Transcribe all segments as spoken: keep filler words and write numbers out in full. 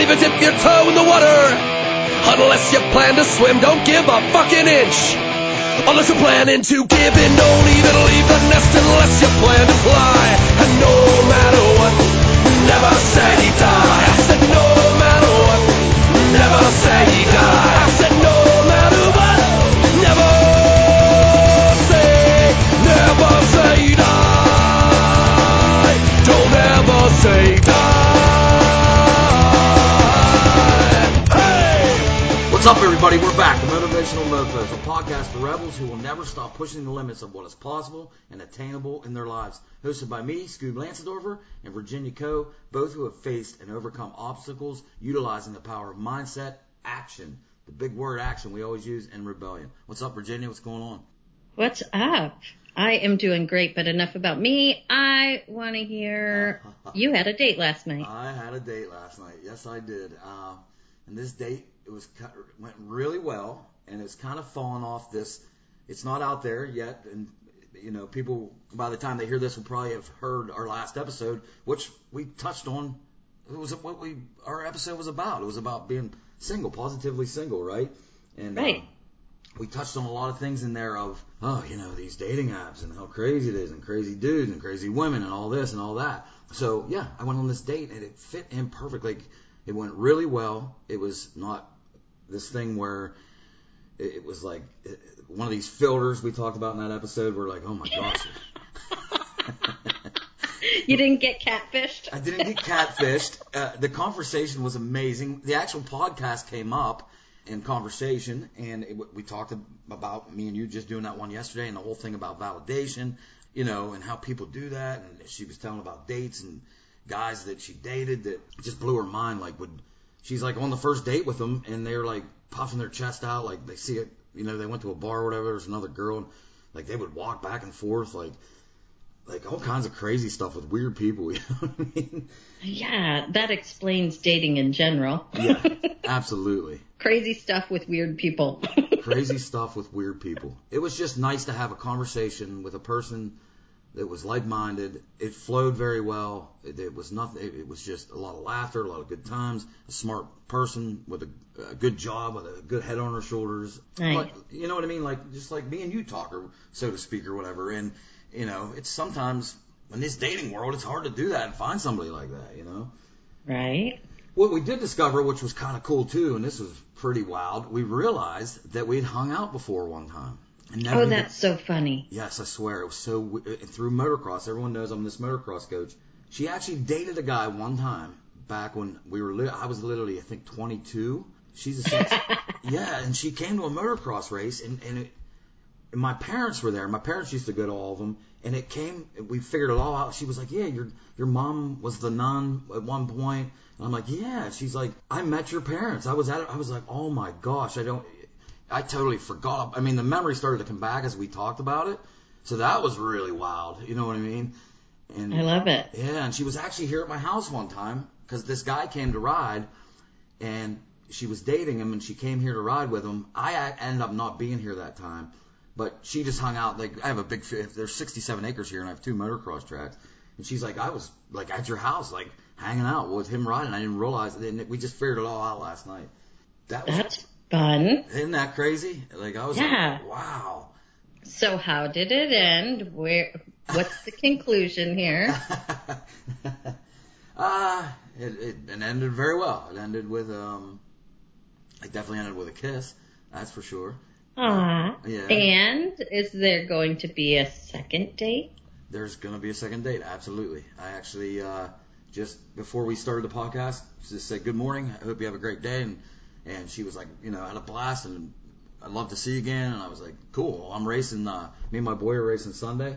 Don't even dip your toe in the water. Unless you plan to swim, don't give a fucking inch. Unless you're planning to give in, don't even leave the nest unless you plan to fly. And no matter what, never say die. I said no matter what, never say die. I said no matter what, never say, never say die. Don't ever say die. Hey! What's up, everybody? We're back. Motivational Mofos, a podcast for rebels who will never stop pushing the limits of what is possible and attainable in their lives. Hosted by me, Scoob Lansendorfer, and Virginia Coe, both who have faced and overcome obstacles utilizing the power of mindset, action, the big word action we always use, and rebellion. What's up, Virginia? What's going on? What's up? I am doing great, but enough about me. I want to hear you had a date last night. I had a date last night. Yes, I did. Uh, and this date it was went really well. And it's kind of fallen off this, it's not out there yet, and, you know, people, by the time they hear this, will probably have heard our last episode, which we touched on. It was what we, our episode was about. It was about being single, positively single, right? And right. Um, we touched on a lot of things in there of, oh, you know, these dating apps and how crazy it is, and crazy dudes and crazy women and all this and all that. So, yeah, I went on this date, and it fit in perfectly. It went really well. It was not this thing where... It was like one of these filters we talked about in that episode. We're like, oh, my gosh. You didn't get catfished? I didn't get catfished. Uh, the conversation was amazing. The actual podcast came up in conversation, and it, we talked about me and you just doing that one yesterday and the whole thing about validation, you know, and how people do that. And she was telling about dates and guys that she dated that just blew her mind. Like, would she's like on the first date with them, and they're like, puffing their chest out like they see it, you know, they went to a bar or whatever, there's another girl, and like they would walk back and forth like like all kinds of crazy stuff with weird people, you know what I mean? Yeah, that explains dating in general. Yeah, absolutely. Crazy stuff with weird people. Crazy stuff with weird people. It was just nice to have a conversation with a person that was like-minded. It flowed very well. It, it was nothing. It, it was just a lot of laughter, a lot of good times. A smart person with a, a good job, with a good head on her shoulders. Right. Like, you know what I mean? Like just like me and you talk, or so to speak, or whatever. And you know, it's sometimes in this dating world, it's hard to do that and find somebody like that. You know? Right. What we did discover, which was kind of cool too, and this was pretty wild, we realized that we'd hung out before one time. Oh, that's so funny. Yes, I swear. It was so weird. Through motocross. Everyone knows I'm this motocross coach. She actually dated a guy one time back when we were, li- I was literally, I think, twenty-two. She's a sex. Yeah, and she came to a motocross race, and, and, it, and my parents were there. My parents used to go to all of them, and it came, we figured it all out. She was like, yeah, your your mom was the nun at one point. And I'm like, yeah. She's like, I met your parents. I was at I was like, oh, my gosh, I don't. I totally forgot. I mean, the memory started to come back as we talked about it. So that was really wild. You know what I mean? And I love it. Yeah, and she was actually here at my house one time because this guy came to ride, and she was dating him, and she came here to ride with him. I ended up not being here that time, but she just hung out. Like I have a big – there's sixty-seven acres here, and I have two motocross tracks. And she's like, I was, like, at your house, like, hanging out with him riding. I didn't realize it. And we just figured it all out last night. That was That's- fun. Isn't that crazy? Like I was yeah. like, wow. So how did it end? Where? What's the conclusion here? uh, it, it, it ended very well. It ended with, um, it definitely ended with a kiss. That's for sure. Aww. Uh, yeah. And is there going to be a second date? There's going to be a second date. Absolutely. I actually, uh, just before we started the podcast, just said, good morning. I hope you have a great day. And And she was like, you know, I had a blast, and I'd love to see you again. And I was like, cool. I'm racing. Uh, me and my boy are racing Sunday.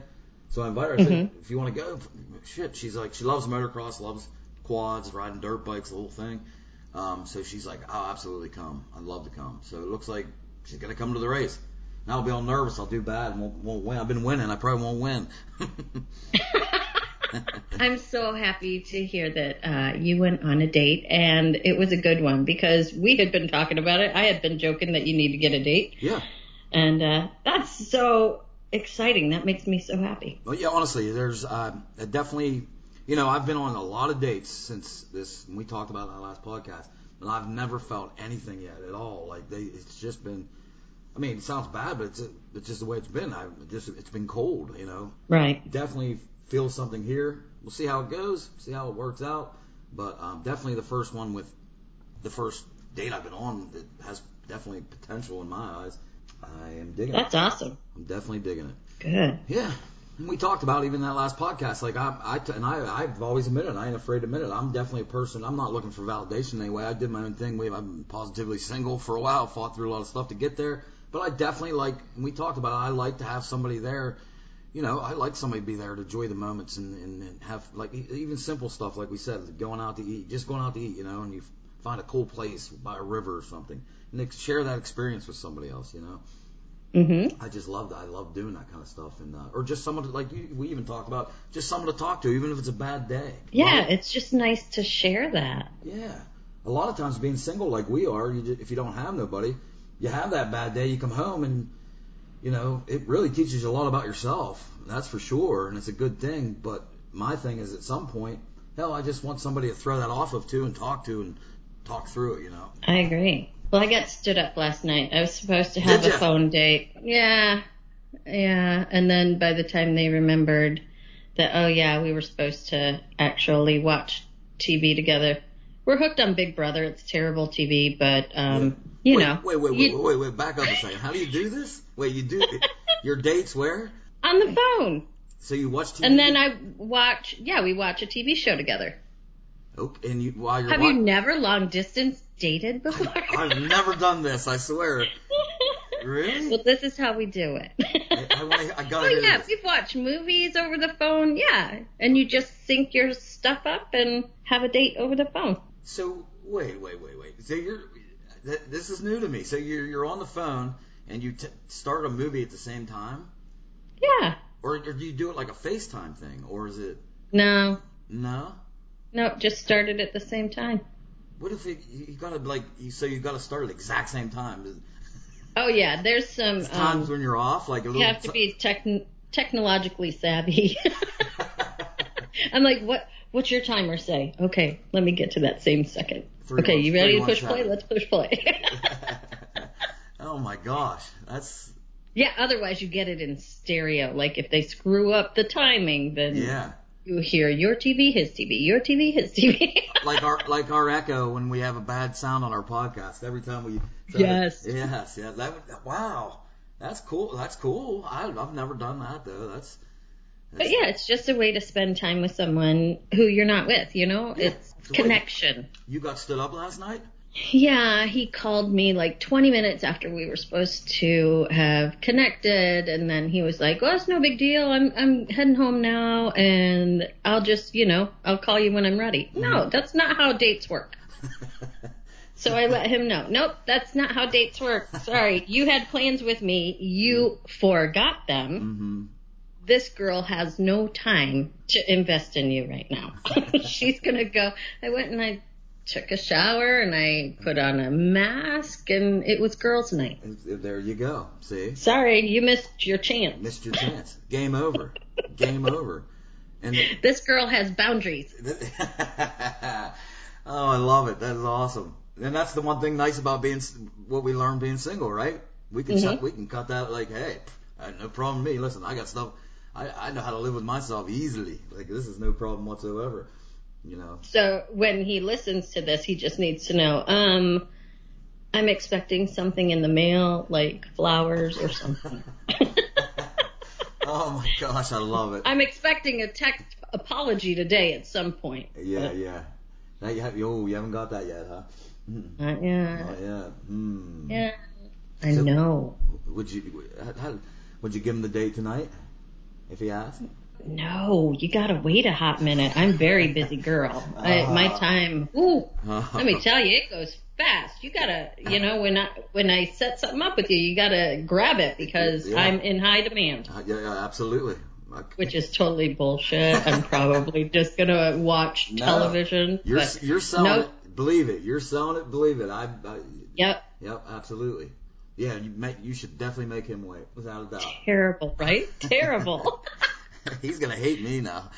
So I invited her. I said, mm-hmm. if you want to go, shit. She's like, she loves motocross, loves quads, riding dirt bikes, the whole thing. Um, so she's like, I'll absolutely come. I'd love to come. So it looks like she's going to come to the race. Now I'll be all nervous. I'll do bad and won't, won't win. I've been winning. I probably won't win. I'm so happy to hear that uh, you went on a date, and it was a good one because we had been talking about it. I had been joking that you need to get a date. Yeah. And uh, that's so exciting. That makes me so happy. Well, yeah, honestly, there's uh, definitely You know, I've been on a lot of dates since this, and we talked about it in our last podcast, and I've never felt anything yet at all. Like, they, it's just been, I mean, it sounds bad, but it's, it's just the way it's been. I just, it's been cold, you know. Right. Definitely feel something here. We'll see how it goes, see how it works out. But um, definitely the first one with the first date I've been on that has definitely potential in my eyes. I am digging That's it. That's awesome. I'm definitely digging it. Good. Yeah. And we talked about even that last podcast. Like I, I and I, I've always admitted, I ain't afraid to admit it. I'm definitely a person. I'm not looking for validation anyway. I did my own thing. I've been positively single for a while. Fought through a lot of stuff to get there. But I definitely like. And we talked about it. I like to have somebody there. You know, I like somebody to be there to enjoy the moments and, and, and have like even simple stuff like we said, going out to eat, just going out to eat. You know, and you find a cool place by a river or something, and share that experience with somebody else. You know. Mm-hmm. I just love that. I love doing that kind of stuff, and uh, or just someone to, like you, we even talked about, just someone to talk to, even if it's a bad day. Yeah, right? It's just nice to share that. Yeah, a lot of times being single, like we are, you just, if you don't have nobody, you have that bad day. You come home, and you know it really teaches you a lot about yourself. That's for sure, and it's a good thing. But my thing is, at some point, hell, I just want somebody to throw that off of too and talk to and talk through it. You know. I agree. Well, I got stood up last night. I was supposed to have a phone date. Yeah. Yeah. And then by the time they remembered that, oh, yeah, we were supposed to actually watch T V together. We're hooked on Big Brother. It's terrible T V, but, um, you know. Wait, wait, wait, wait, wait, back up a second. How do you do this? Wait, you do your dates where? On the phone. So you watch T V? And then I watch, yeah, we watch a T V show together. Okay, and you, while you're Have watching, you never long distance dated before? I, I've never done this, I swear. Really? Well, this is how we do it. I, I, wanna, I gotta oh, yeah, this. We've watched movies over the phone, yeah. And you just sync your stuff up and have a date over the phone. So, wait, wait, wait, wait. So you're, th- this is new to me. So you're, you're on the phone and you t- start a movie at the same time? Yeah. Or, or do you do it like a FaceTime thing? Or is it? No. No? No, just started at the same time. What if it, you gotta like you, so you gotta start at the exact same time? Oh yeah, there's some there's times um, when you're off. Like a little you have to be techn- technologically savvy. I'm like, what? What's your timer say? Okay, let me get to that same second. Three okay, months, you ready to push play? Time. Let's push play. Oh my gosh, that's. Yeah, otherwise you get it in stereo. Like if they screw up the timing, then yeah. You hear your T V, his T V, your T V, his T V. like our like our echo when we have a bad sound on our podcast every time we. Yes. It, yes. Yeah. That would, wow. That's cool. That's cool. I, I've never done that though. That's. that's but yeah, it's just a way to spend time with someone who you're not with. You know, yeah, it's connection. You got stood up last night? Yeah, he called me like twenty minutes after we were supposed to have connected, and then he was like, "Well, it's no big deal. I'm I'm heading home now, and I'll just, you know, I'll call you when I'm ready." No, that's not how dates work. So I let him know. Nope, that's not how dates work. Sorry, you had plans with me. You forgot them. Mm-hmm. This girl has no time to invest in you right now. She's gonna go. I went and I. took a shower and I put on a mask and it was girls' night. There you go. See? Sorry, you missed your chance. Missed your chance. Game over. Game over. And the, this girl has boundaries. Oh, I love it. That is awesome. And that's the one thing nice about being what we learned being single, right? We can mm-hmm. sh- we can cut that like, hey, no problem. Me, listen, I got stuff. I I know how to live with myself easily. Like this is no problem whatsoever. You know. So when he listens to this, he just needs to know, um, I'm expecting something in the mail, like flowers or something. Oh, my gosh, I love it. I'm expecting a text apology today at some point. Yeah, but... yeah. Now you have, oh, you haven't got that yet, huh? Mm. Not yet. Not yet. Mm. Yeah, I so know. Would you, how, would you give him the date tonight if he asked? No, you gotta wait a hot minute. I'm a very busy girl. I, my time, ooh, let me tell you, it goes fast. You gotta, you know, when I when I set something up with you, you gotta grab it because yeah. I'm in high demand. Uh, yeah, yeah, absolutely. Okay. Which is totally bullshit. I'm probably just gonna watch no, television. You're you're selling nope. it. Believe it. You're selling it. Believe it. I. I yep. Yep. Absolutely. Yeah. You make. You should definitely make him wait, without a doubt. Terrible, right? Terrible. He's going to hate me now.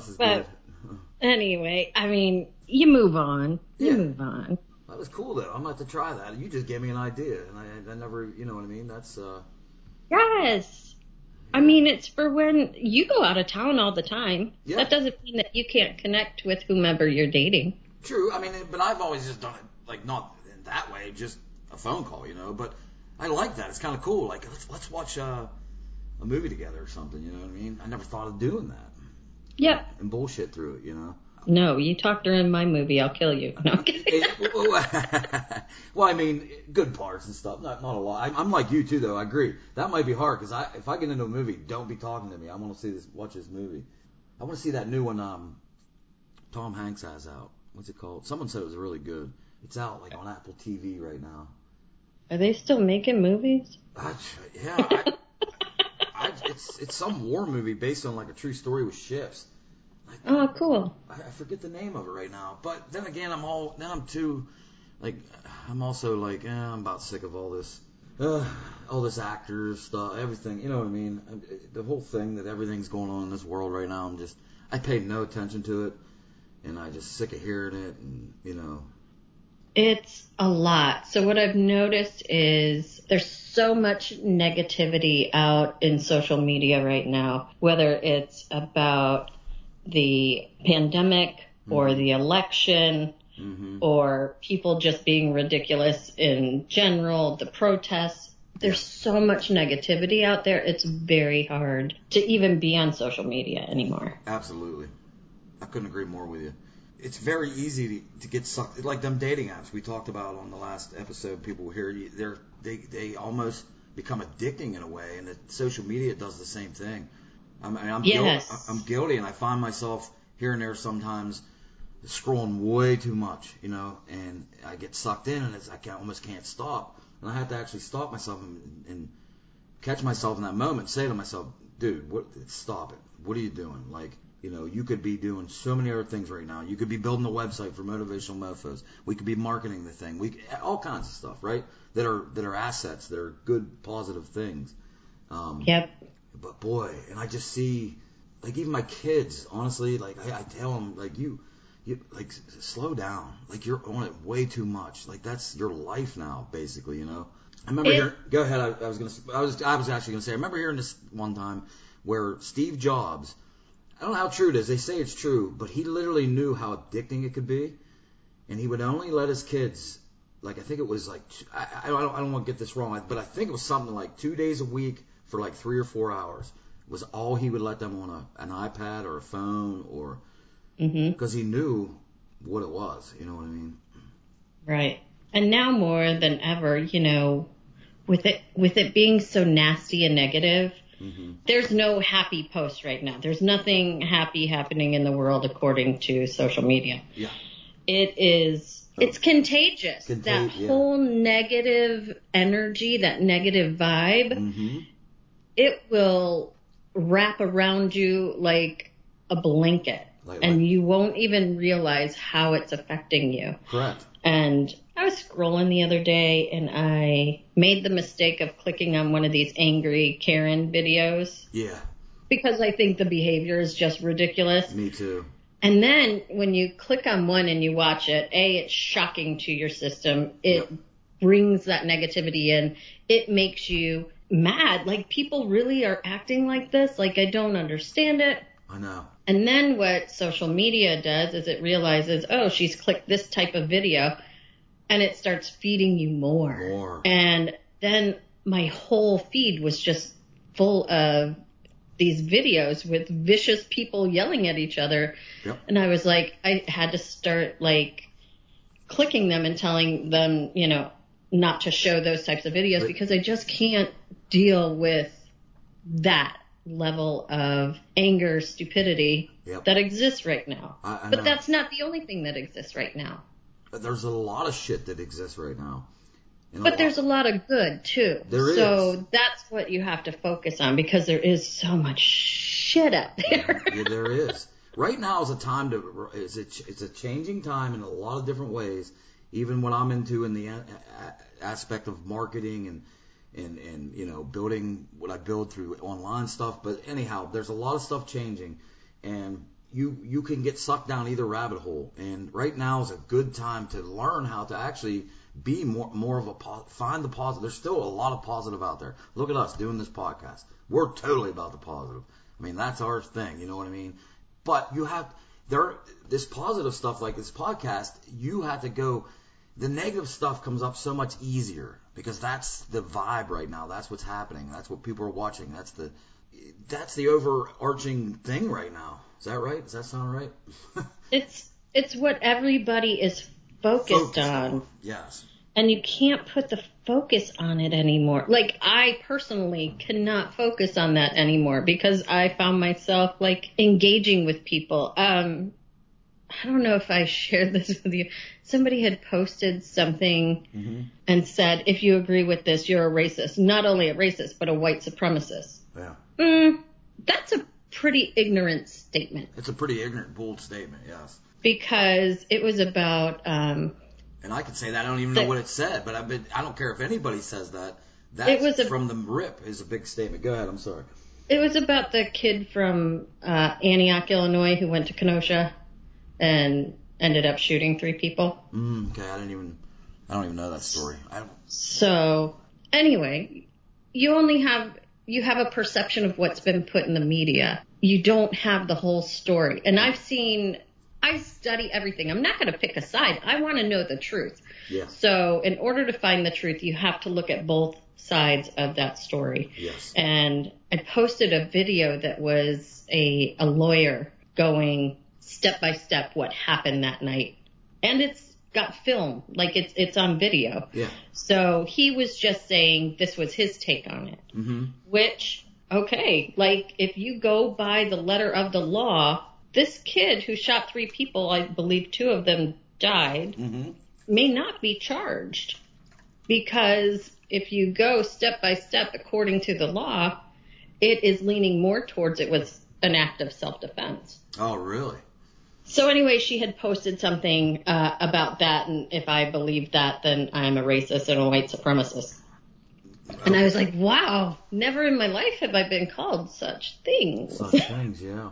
this is but good. Anyway, I mean, you move on. You yeah. move on. That was cool, though. I'm going to have to try that. You just gave me an idea, and I, I never, you know what I mean? That's uh. Yes. I mean, it's for when you go out of town all the time. Yeah. That doesn't mean that you can't connect with whomever you're dating. True. I mean, but I've always just done it, like, not in that way, just a phone call, you know. But I like that. It's kind of cool. Like, let's let's watch uh, a movie together or something, you know what I mean? I never thought of doing that. Yeah. And bullshit through it, you know. No, you talk during my movie, I'll kill you. No, I'm kidding. Well, I mean, good parts and stuff. Not not a lot. I'm like you too, though. I agree. That might be hard because I, if I get into a movie, don't be talking to me. I want to see this, watch this movie. I want to see that new one. Um, Tom Hanks has out. What's it called? Someone said it was really good. It's out like on Apple T V right now. Are they still making movies? I, yeah, I, I, it's it's some war movie based on like a true story with ships. I, oh, cool. I, I forget the name of it right now, but then again, I'm all now I'm too, like, I'm also like, eh, I'm about sick of all this, uh, all this actors stuff, everything. You know what I mean? The whole thing that everything's going on in this world right now. I'm just, I pay no attention to it, and I just sick of hearing it, and you know. It's a lot. So what I've noticed is there's so much negativity out in social media right now, whether it's about the pandemic or mm-hmm. the election mm-hmm. or people just being ridiculous in general, the protests. There's yeah. so much negativity out there. It's very hard to even be on social media anymore. Absolutely. I couldn't agree more with you. It's very easy to, to get sucked, like them dating apps we talked about on the last episode. People here, they're, they they almost become addicting in a way, and the social media does the same thing. I mean, I'm, yes. guilty, I'm guilty, and I find myself here and there sometimes scrolling way too much, you know, and I get sucked in, and it's, I can't, almost can't stop. And I have to actually stop myself and, and catch myself in that moment, say to myself, dude, what, stop it. What are you doing? Like, you know, you could be doing so many other things right now. You could be building a website for Motivational Mofos. We could be marketing the thing. We all kinds of stuff, right, that are that are assets, that are good, positive things. Um, yep. But boy, and I just see, like, even my kids, honestly, like, I, I tell them, like, you, you, like, slow down. Like, you're on it way too much. Like, that's your life now, basically, you know. I remember it, hearing, go ahead, I, I was going to, I was, I was actually going to say, I remember hearing this one time where Steve Jobs, I don't know how true it is, they say it's true, but he literally knew how addicting it could be, and he would only let his kids, like, I think it was, like, I, I don't, I don't want to get this wrong, but I think it was something like two days a week, for like three or four hours, was all he would let them on a, an iPad or a phone or mm-hmm. because he knew what it was, you know what I mean? Right. And now more than ever, you know, with it with it being so nasty and negative, mm-hmm. there's no happy post right now. There's nothing happy happening in the world according to social media. Yeah. It is. It's contagious. Contag- that yeah. whole negative energy, that negative vibe. Mm-hmm. It will wrap around you like a blanket, like, and like, you won't even realize how it's affecting you. Correct. And I was scrolling the other day, and I made the mistake of clicking on one of these angry Karen videos. Yeah. Because I think the behavior is just ridiculous. Me too. And then when you click on one and you watch it, A, it's shocking to your system. It yep. brings that negativity in. It makes you mad. Like, people really are acting like this. Like, I don't understand it. I know. And then what social media does is it realizes, oh, she's clicked this type of video, and it starts feeding you more. More. And then my whole feed was just full of these videos with vicious people yelling at each other. Yep. And I was like, I had to start like clicking them and telling them, you know, not to show those types of videos, but, because I just can't deal with that level of anger, stupidity yep. that exists right now. I, I but know. That's not the only thing that exists right now. But there's a lot of shit that exists right now. But there's a lot of good, too. There is. So that's what you have to focus on, because there is so much shit out there. Yeah, there is. Right now is a time to – it's a, it's a changing time in a lot of different ways, even what I'm into in the a, a, aspect of marketing and, and, and, you know, building what I build through online stuff. But anyhow, there's a lot of stuff changing, and you you can get sucked down either rabbit hole. And right now is a good time to learn how to actually be more more of a find the positive. There's still a lot of positive out there. Look at us doing this podcast. We're totally about the positive. I mean, that's our thing. You know what I mean? But you have there this positive stuff like this podcast. You have to go. The negative stuff comes up so much easier because that's the vibe right now. That's what's happening. That's what people are watching. That's the that's the overarching thing right now. Is that right? Does that sound right? it's it's what everybody is focused, focused on. Yes. And you can't put the focus on it anymore. Like, I personally cannot focus on that anymore because I found myself, like, engaging with people. Um, I don't know if I shared this with you. Somebody had posted something mm-hmm. and said, if you agree with this, you're a racist. Not only a racist, but a white supremacist. Yeah. Mm, that's a pretty ignorant statement. It's a pretty ignorant, bold statement, yes. Because it was about... Um, and I can say that. I don't even know the, what it said, but I've been, I don't care if anybody says that. That from the rip is a big statement. Go ahead. I'm sorry. It was about the kid from uh, Antioch, Illinois, who went to Kenosha and ended up shooting three people. Mm, okay. I didn't even... I don't even know that story. I don't, so, anyway, you only have... You have a perception of what's been put in the media. You don't have the whole story. And I've seen, I study everything. I'm not going to pick a side. I want to know the truth. Yeah. So in order to find the truth, you have to look at both sides of that story. Yes. And I posted a video that was a, a lawyer going step by step what happened that night. And it's got film, like it's it's on video. Yeah. So he was just saying this was his take on it, mm-hmm. which, okay, like if you go by the letter of the law, this kid who shot three people, I believe two of them died, mm-hmm. may not be charged because if you go step by step according to the law, it is leaning more towards it was an act of self-defense. Oh, really? So anyway, she had posted something uh, about that, and if I believe that, then I'm a racist and a white supremacist. Wow. And I was like, wow, never in my life have I been called such things. Such things, yeah.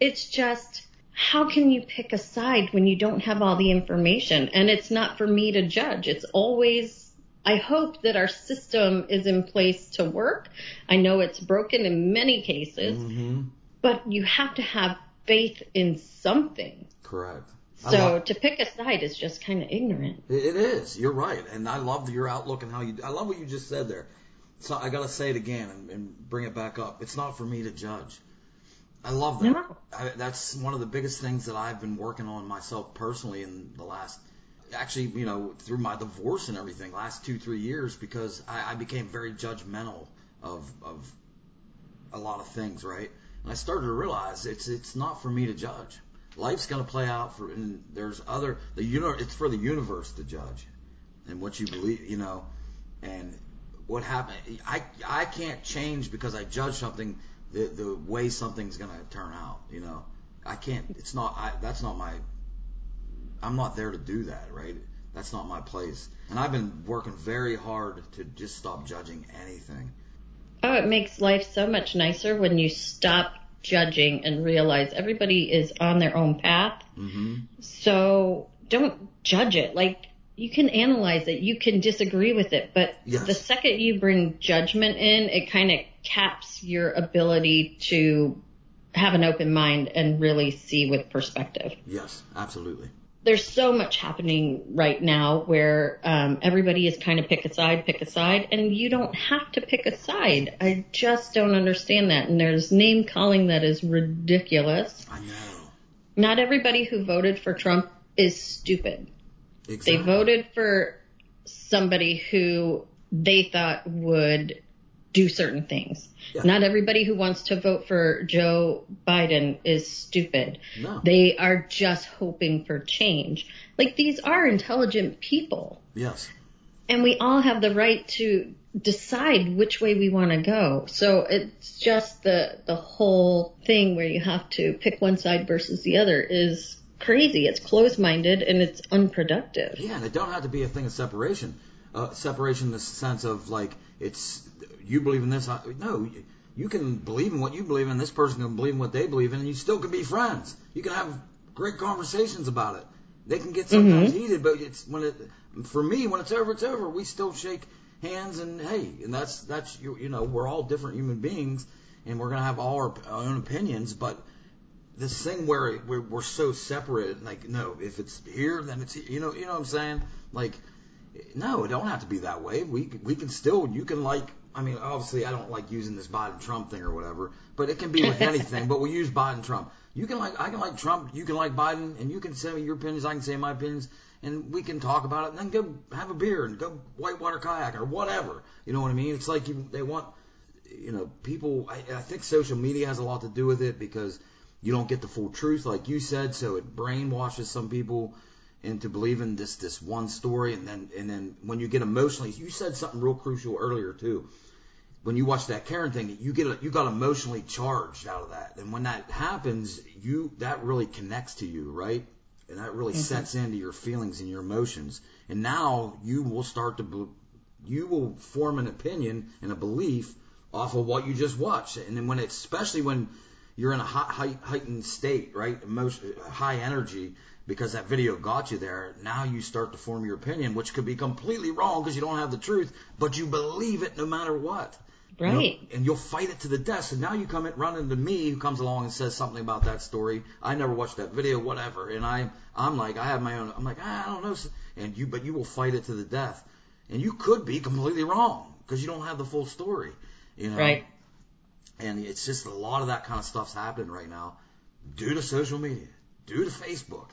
It's just, how can you pick a side when you don't have all the information? And it's not for me to judge. It's always, I hope that our system is in place to work. I know it's broken in many cases, mm-hmm. but you have to have faith in something. Correct. So to pick a side is just kind of ignorant. It is. You're right. And I love your outlook and how you, I love what you just said there. So I got to say it again and, and bring it back up. It's not for me to judge. I love that. No. I, that's one of the biggest things that I've been working on myself personally in the last, actually, you know, through my divorce and everything, last two, three years, because I, I became very judgmental of, of a lot of things, right? And I started to realize it's it's not for me to judge. Life's going to play out for, and there's other the universe. It's for the universe to judge, and what you believe, you know, and what happened. I I can't change because I judge something the the way something's going to turn out. You know, I can't. It's not. I, that's not my. I'm not there to do that, right? That's not my place. And I've been working very hard to just stop judging anything. Oh, it makes life so much nicer when you stop judging and realize everybody is on their own path. Mm-hmm. So don't judge it. Like, you can analyze it. You can disagree with it. But yes. The second you bring judgment in, it kind of caps your ability to have an open mind and really see with perspective. Yes, absolutely. There's so much happening right now where um, everybody is kind of pick a side, pick a side, and you don't have to pick a side. I just don't understand that. And there's name calling that is ridiculous. I know. Not everybody who voted for Trump is stupid. Exactly. They voted for somebody who they thought would do certain things. Yeah. Not everybody who wants to vote for Joe Biden is stupid. No. They are just hoping for change. Like, these are intelligent people. Yes. And we all have the right to decide which way we want to go. So it's just the the whole thing where you have to pick one side versus the other is crazy. It's closed-minded and it's unproductive. Yeah, and it don't have to be a thing of separation. Uh, separation in the sense of, like, it's... You believe in this? I, no, You can believe in what you believe in. This person can believe in what they believe in, and you still can be friends. You can have great conversations about it. They can get sometimes mm-hmm. heated, but it's when it for me when it's over, it's over. We still shake hands, and hey, and that's that's you, you know we're all different human beings, and we're gonna have all our, our own opinions, but. This thing where it, we're, we're so separated, like, no, if it's here, then it's here. You know, you know what I'm saying? Like, no, it don't have to be that way. We we can still, you can like, I mean, obviously I don't like using this Biden-Trump thing or whatever, but it can be with anything, but we use Biden-Trump. You can like, I can like Trump, you can like Biden, and you can say your opinions, I can say my opinions, and we can talk about it, and then go have a beer and go whitewater kayak or whatever. You know what I mean? It's like you, they want, you know, people, I, I think social media has a lot to do with it because you don't get the full truth, like you said, so it brainwashes some people into believing this this one story, and then and then when you get emotionally, you said something real crucial earlier too. When you watch that Karen thing, you get you got emotionally charged out of that, and when that happens, you that really connects to you, right? And that really mm-hmm. sets into your feelings and your emotions, and now you will start to you will form an opinion and a belief off of what you just watched, and then when it, especially when you're in a high, heightened state, right? Emotion, high energy, because that video got you there. Now you start to form your opinion, which could be completely wrong because you don't have the truth, but you believe it no matter what. Right. You know, and you'll fight it to the death. And now you come and run into me who comes along and says something about that story. I never watched that video, whatever. And I, I'm like, I have my own, I'm like, ah, I don't know. And you, but you will fight it to the death. And you could be completely wrong because you don't have the full story. You know? Right. And it's just a lot of that kind of stuff's happening right now due to social media, due to Facebook.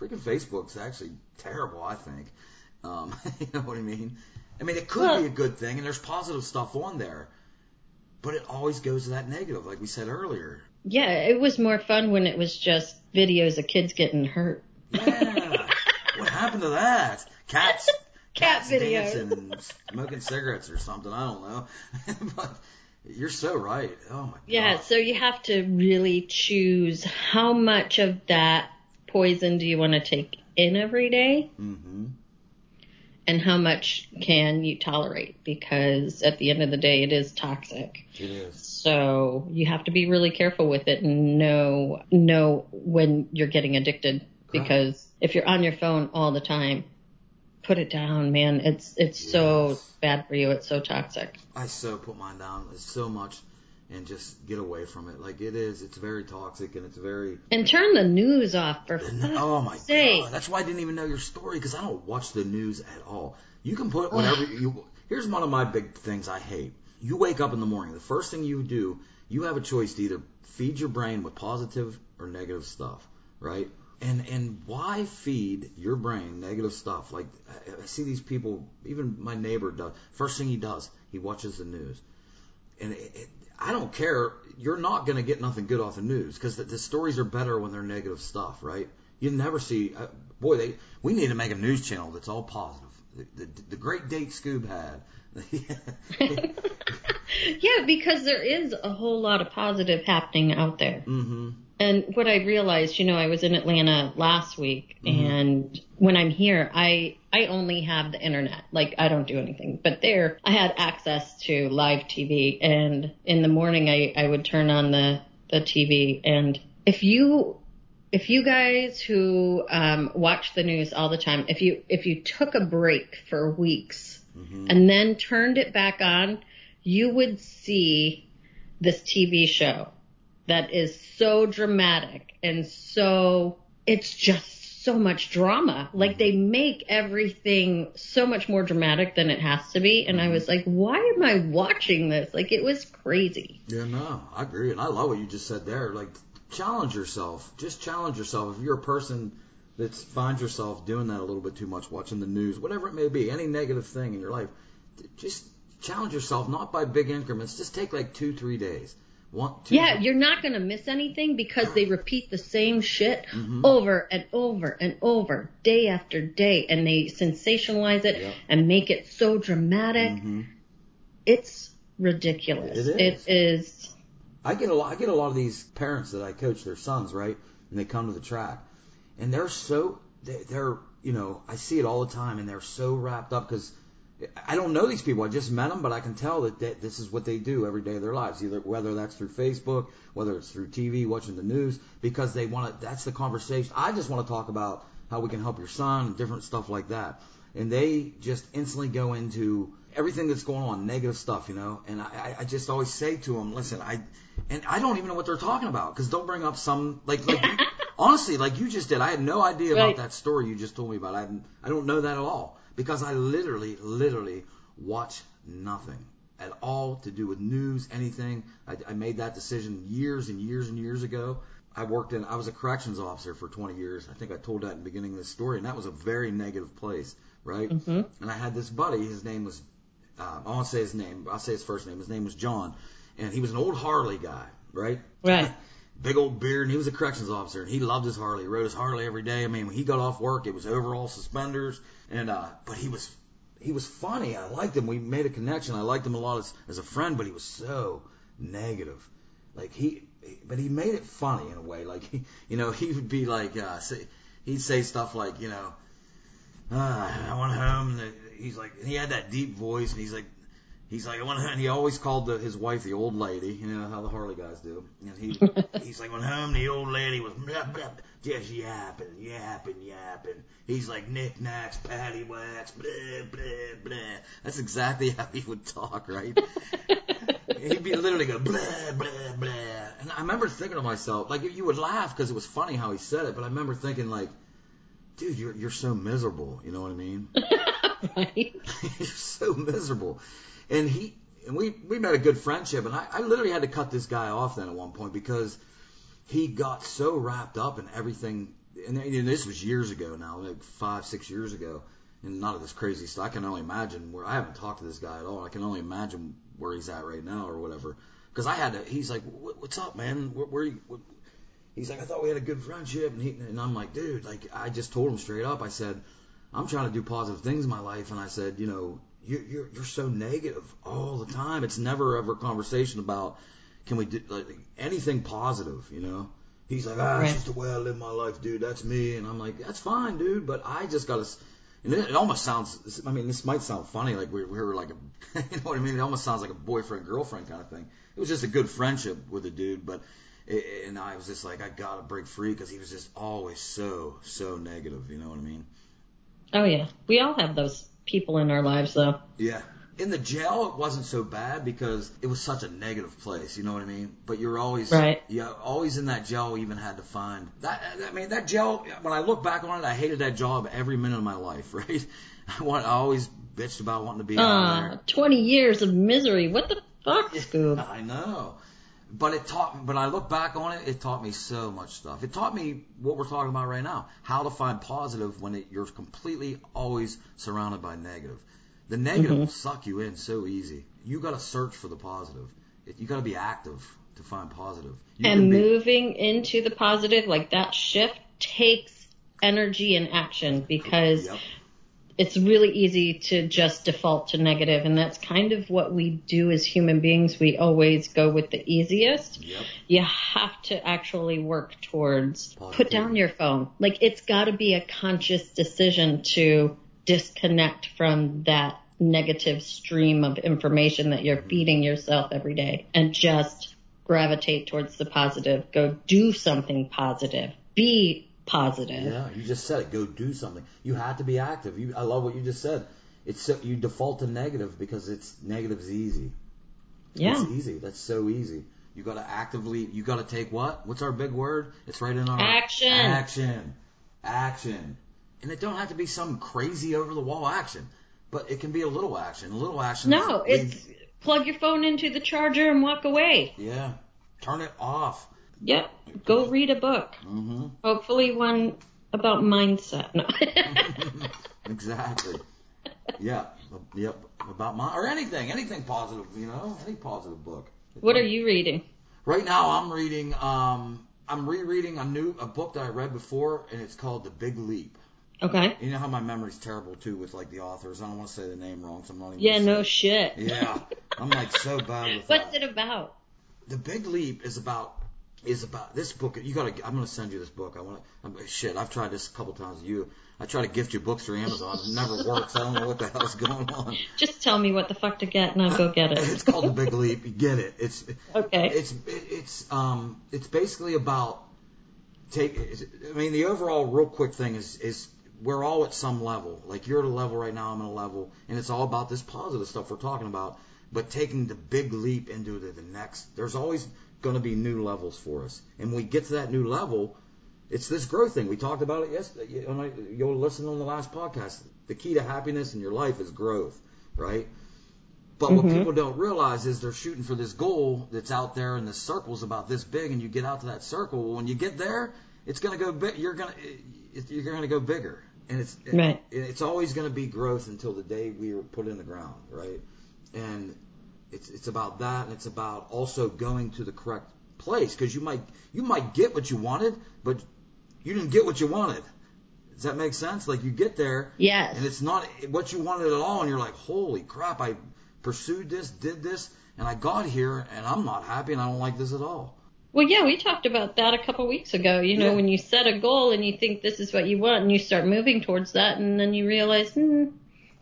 Freaking Facebook's actually terrible, I think. Um, you know what I mean? I mean, it could well, be a good thing, and there's positive stuff on there, but it always goes to that negative, like we said earlier. Yeah, it was more fun when it was just videos of kids getting hurt. Yeah. What happened to that? Cats, Cat cats videos. Dancing and smoking cigarettes or something. I don't know. But you're so right. Oh, my God. Yeah, so you have to really choose how much of that poison do you want to take in every day, mm-hmm. and how much can you tolerate, because at the end of the day, it is toxic. It is. So you have to be really careful with it and know, know when you're getting addicted, Correct. Because if you're on your phone all the time, put it down, man. It's it's yes. so bad for you. It's so toxic. I so put mine down so much and just get away from it. Like it is. It's very toxic and it's very. And turn the news off for fuck's sake. Oh my God. That's why I didn't even know your story because I don't watch the news at all. You can put whatever you. Here's one of my big things I hate. You wake up in the morning. The first thing you do, you have a choice to either feed your brain with positive or negative stuff, right? And and why feed your brain negative stuff? Like, I, I see these people, even my neighbor does. First thing he does, he watches the news. And it, it, I don't care. You're not going to get nothing good off the news because the, the stories are better when they're negative stuff, right? You never see uh, – boy, they, we need to make a news channel that's all positive. The, the, the great date Scoob had. Yeah, because there is a whole lot of positive happening out there. Mm-hmm. And what I realized, you know, I was in Atlanta last week, mm-hmm. and when I'm here, I I only have the internet. Like, I don't do anything. But there, I had access to live T V, and in the morning, I, I would turn on the, the T V. And if you if you guys who um, watch the news all the time, if you if you took a break for weeks mm-hmm. and then turned it back on, you would see this T V show. That is so dramatic and so it's just so much drama. Like mm-hmm. they make everything so much more dramatic than it has to be. And mm-hmm. I was like, why am I watching this? Like it was crazy. Yeah, no, I agree. And I love what you just said there. Like challenge yourself, just challenge yourself. If you're a person that finds yourself doing that a little bit too much, watching the news, whatever it may be, any negative thing in your life, just challenge yourself, not by big increments. Just take like two, three days. One, two, yeah, you're not going to miss anything because they repeat the same shit mm-hmm. over and over and over, day after day, and they sensationalize it yep. and make it so dramatic. Mm-hmm. It's ridiculous. It is. It is. I get a lot. I get a lot of these parents that I coach their sons, right, and they come to the track, and they're so they're you know I see it all the time, and they're so wrapped up because I don't know these people. I just met them, but I can tell that they, this is what they do every day of their lives, either whether that's through Facebook, whether it's through T V, watching the news, because they want to. That's the conversation. I just want to talk about how we can help your son and different stuff like that. And they just instantly go into everything that's going on, negative stuff, you know. And I, I just always say to them, listen, I and I don't even know what they're talking about, because they'll bring up some like like you, honestly, like you just did. I had no idea right. about that story you just told me about. I I don't know that at all. Because I literally, literally watch nothing at all to do with news, anything. I, I made that decision years and years and years ago. I worked in, I was a corrections officer for twenty years. I think I told that in the beginning of this story, and that was a very negative place, right? Mm-hmm. And I had this buddy, his name was, um, I won't say his name, I'll say his first name. His name was John, and he was an old Harley guy, right? Right. Big old beard, and he was a corrections officer, and he loved his Harley. He rode his Harley every day. I mean, when he got off work, it was overall suspenders, and uh, but he was he was funny. I liked him. We made a connection. I liked him a lot as, as a friend, but he was so negative. Like he, but he made it funny in a way. Like he, you know, he would be like, uh, say, he'd say stuff like, you know, ah, I went home. And he's like, and he had that deep voice, and he's like. He's like, I went home, and he always called the, his wife the old lady, you know, how the Harley guys do. And he, he's like, went home, the old lady was blah, blah, just yapping, yapping, yapping. He's like, knick-knacks, paddywhacks, blah, blah, blah. That's exactly how he would talk, right? He'd be literally go, blah, blah, blah. And I remember thinking to myself, like, you would laugh because it was funny how he said it, but I remember thinking, like, dude, you're, you're so miserable, you know what I mean? Right. You're so miserable. And he and we we made a good friendship, and I, I literally had to cut this guy off then at one point because he got so wrapped up in everything. And, and this was years ago now, like five six years ago, and none of this crazy stuff. I can only imagine where I haven't talked to this guy at all. I can only imagine where he's at right now or whatever. Because I had to. He's like, what's up, man? Where, where you? What? He's like, I thought we had a good friendship, and he and I'm like, dude, like I just told him straight up. I said, I'm trying to do positive things in my life, and I said, you know. You're, you're you're so negative all the time. It's never ever a conversation about can we do like anything positive, you know? He's like, ah, that's just the way I live my life, dude. That's me, and I'm like, that's fine, dude. But I just gotta. And it, it almost sounds. I mean, this might sound funny, like we, we were like, a, you know what I mean? It almost sounds like a boyfriend girlfriend kind of thing. It was just a good friendship with a dude, but it, and I was just like, I gotta break free because he was just always so so negative. You know what I mean? Oh yeah, we all have those. People in our lives, though. Yeah. In the jail, it wasn't so bad because it was such a negative place, you know what I mean? But you're always, right. Yeah, always in that jail. Even had to find that. I mean, that jail. When I look back on it, I hated that job every minute of my life. Right? I want. I always bitched about wanting to be uh, out there. Twenty years of misery. What the fuck, Scoob? I know. But it taught. But I look back on it. It taught me so much stuff. It taught me what we're talking about right now: how to find positive when it, you're completely always surrounded by negative. The negative mm-hmm. will suck you in so easy. You got to search for the positive. It, you got to be active to find positive. You and be, moving into the positive, like that shift, takes energy and action because yep. it's really easy to just default to negative, and that's kind of what we do as human beings. We always go with the easiest. Yep. You have to actually work towards positive. Put down your phone. Like, it's got to be a conscious decision to disconnect from that negative stream of information that you're mm-hmm. feeding yourself every day and just gravitate towards the positive. Go do something positive. Be positive. Yeah, you just said it. Go do something. You have to be active. You, I love what you just said. It's so, you default to negative because it's negative is easy. Yeah, it's easy. That's so easy. You got to actively. You got to take what? What's our big word? It's right in our action. Action. Action. And it don't have to be some crazy over the wall action, but it can be a little action. A little action. No, it's easy. Plug your phone into the charger and walk away. Yeah. Turn it off. Yep. Go read a book. Mm-hmm. Hopefully one about mindset. No. Exactly. Yeah. Yep. About mind or anything, anything positive. You know, any positive book. What are you reading? Right now, I'm reading. Um, I'm rereading a new a book that I read before, and it's called The Big Leap. Okay. You know how my memory's terrible too with like the authors. I don't want to say the name wrong, so I'm not even. Yeah. No it. Shit. Yeah. I'm like so bad with What's that. What's it about? The Big Leap is about. is about this book. You gotta. I'm gonna send you this book. I want. Shit, I've tried this a couple times. You, I try to gift you books through Amazon. It never works. I don't know what the hell's going on. Just tell me what the fuck to get, and I'll go get it. It's called The Big Leap. You get it. It's okay. It's it's um it's basically about take. I mean, the overall real quick thing is is we're all at some level. Like you're at a level right now. I'm at a level, and it's all about this positive stuff we're talking about. But taking the big leap into the, the next. There's always going to be new levels for us, and when we get to that new level, it's this growth thing we talked about it yesterday. You'll listen on the last podcast. The key to happiness in your life is growth, right? But mm-hmm. what people don't realize is they're shooting for this goal that's out there, and the circle's about this big. And you get out to that circle. When you get there, it's going to go big. You're going to you're going to go bigger, and it's right. it, it's always going to be growth until the day we were put in the ground, right? And It's it's about that, and it's about also going to the correct place, because you might you might get what you wanted, but you didn't get what you wanted. Does that make sense? Like you get there, yes, and it's not what you wanted at all, and you're like, holy crap, I pursued this, did this, and I got here, and I'm not happy, and I don't like this at all. Well, yeah, we talked about that a couple weeks ago. You know, yeah. when you set a goal and you think this is what you want, and you start moving towards that, and then you realize, hmm,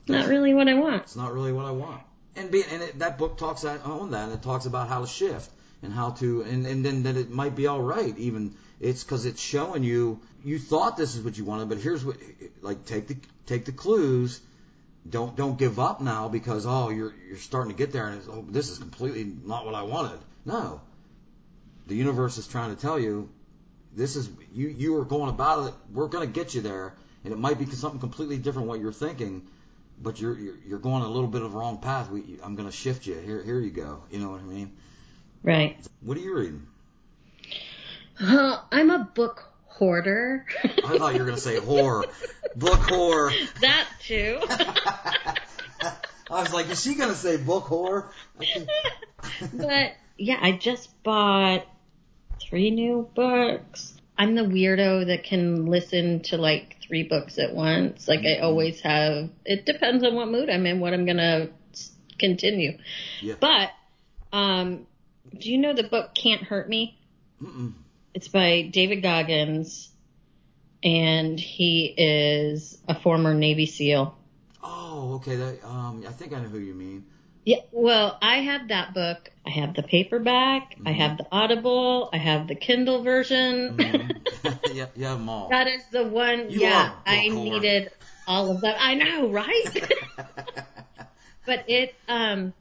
not really what I want. It's not really what I want. And, be, and it, that book talks on that, and it talks about how to shift and how to, and, and then that it might be all right. Even it's because it's showing you you thought this is what you wanted, but here's what, like take the take the clues. Don't don't give up now because oh you're you're starting to get there and it's, oh, this is completely not what I wanted. No, the universe is trying to tell you this is you you are going about it. We're going to get you there, and it might be something completely different what you're thinking. But you're, you're you're going a little bit of the wrong path. We, I'm going to shift you. Here here you go. You know what I mean? Right. What are you reading? Uh, I'm a book hoarder. I thought you were going to say whore. Book whore. That too. I was like, is she going to say book whore? But, yeah, I just bought three new books. I'm the weirdo that can listen to, like, three books at once. Like I always have, it depends on what mood I'm in, what I'm going to continue. Yeah. But, um, do you know the book Can't Hurt Me? Mm-mm. It's by David Goggins, and he is a former Navy SEAL. Oh, okay. That, um, I think I know who you mean. Yeah. Well, I have that book. I have the paperback. Mm-hmm. I have the Audible. I have the Kindle version. Mm-hmm. yeah, yeah, them all. That is the one. You yeah, I needed all of that. I know, right? But it, um,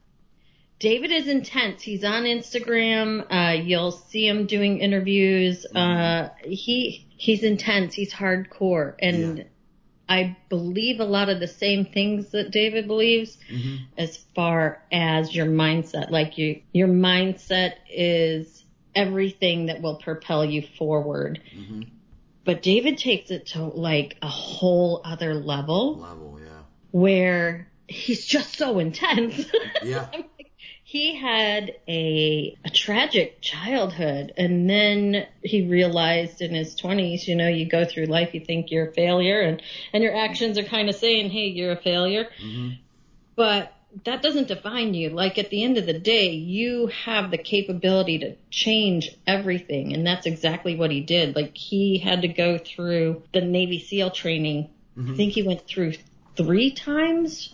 David is intense. He's on Instagram. Uh, you'll see him doing interviews. Mm-hmm. Uh, he he's intense. He's hardcore, and. Yeah. I believe a lot of the same things that David believes mm-hmm. as far as your mindset. Like you, your mindset is everything that will propel you forward. Mm-hmm. But David takes it to like a whole other level. Level, yeah. Where he's just so intense. Yeah. He had a, a tragic childhood, and then he realized in his twenties, you know, you go through life, you think you're a failure, and, and your actions are kind of saying, hey, you're a failure. Mm-hmm. But that doesn't define you. Like at the end of the day, you have the capability to change everything, and that's exactly what he did. Like he had to go through the Navy SEAL training. Mm-hmm. I think he went through three times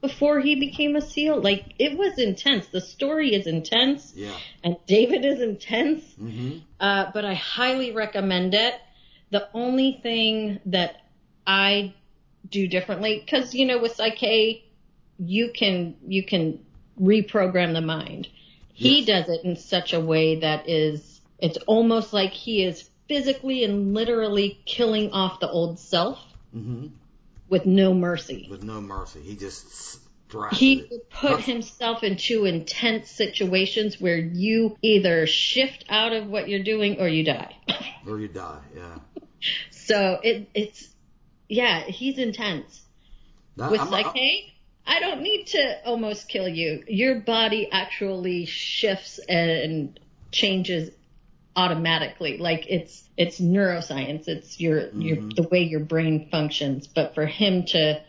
before he became a SEAL. Like, it was intense. The story is intense. Yeah. And David is intense. Mm-hmm. Uh, but I highly recommend it. The only thing that I do differently, because, you know, with Psych-K, you can, you can reprogram the mind. He yes. does it in such a way that is, it's almost like he is physically and literally killing off the old self. Mm-hmm. With no mercy. With no mercy. He just thrashes He it. put himself into intense situations where you either shift out of what you're doing or you die. Or you die, yeah. So it it's, yeah, he's intense. That, With Psych-K, I don't need to almost kill you. Your body actually shifts and changes automatically. Like it's it's neuroscience. It's your mm-hmm. your the way your brain functions. But for him to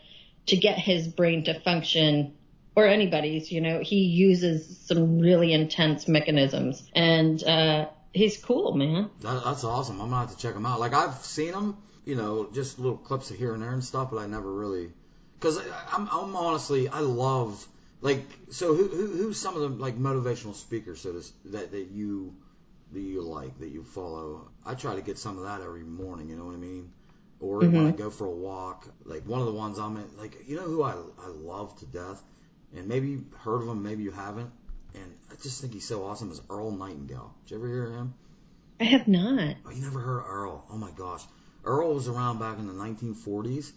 to get his brain to function, or anybody's, you know, he uses some really intense mechanisms. And uh he's cool, man. That, that's awesome. I'm gonna have to check him out. Like, I've seen him, you know, just little clips of here and there and stuff, but I never really, because I'm, I'm honestly, I love, like, so who, who who's some of the, like, motivational speakers so this, that that you that you like, that you follow? I try to get some of that every morning. You know what I mean? Or mm-hmm. when I go for a walk, like one of the ones I'm in, like, you know who I I love to death, and maybe you've heard of him, maybe you haven't, and I just think he's so awesome, is Earl Nightingale. Did you ever hear him? I have not. Oh, you never heard of Earl? Oh my gosh. Earl was around back in the nineteen forties.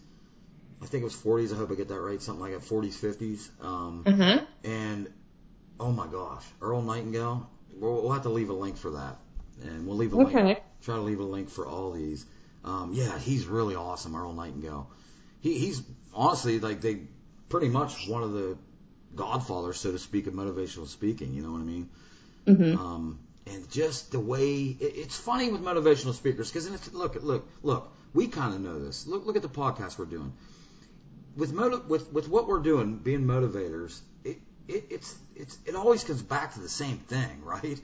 I think it was forties. I hope I get that right. Something like that, forties, fifties. Um, uh-huh. And, oh my gosh, Earl Nightingale. We'll, we'll have to leave a link for that. And we'll leave a okay. link. Try to leave a link for all these. Um, yeah, he's really awesome, Earl Nightingale. He, he's honestly, like, they pretty much one of the godfathers, so to speak, of motivational speaking. You know what I mean? Mm-hmm. Um, and just the way it, it's funny with motivational speakers, because look, look, look, we kind of know this. Look, look at the podcast we're doing. With motive, with with what we're doing, being motivators, it, it it's it's it always comes back to the same thing, right?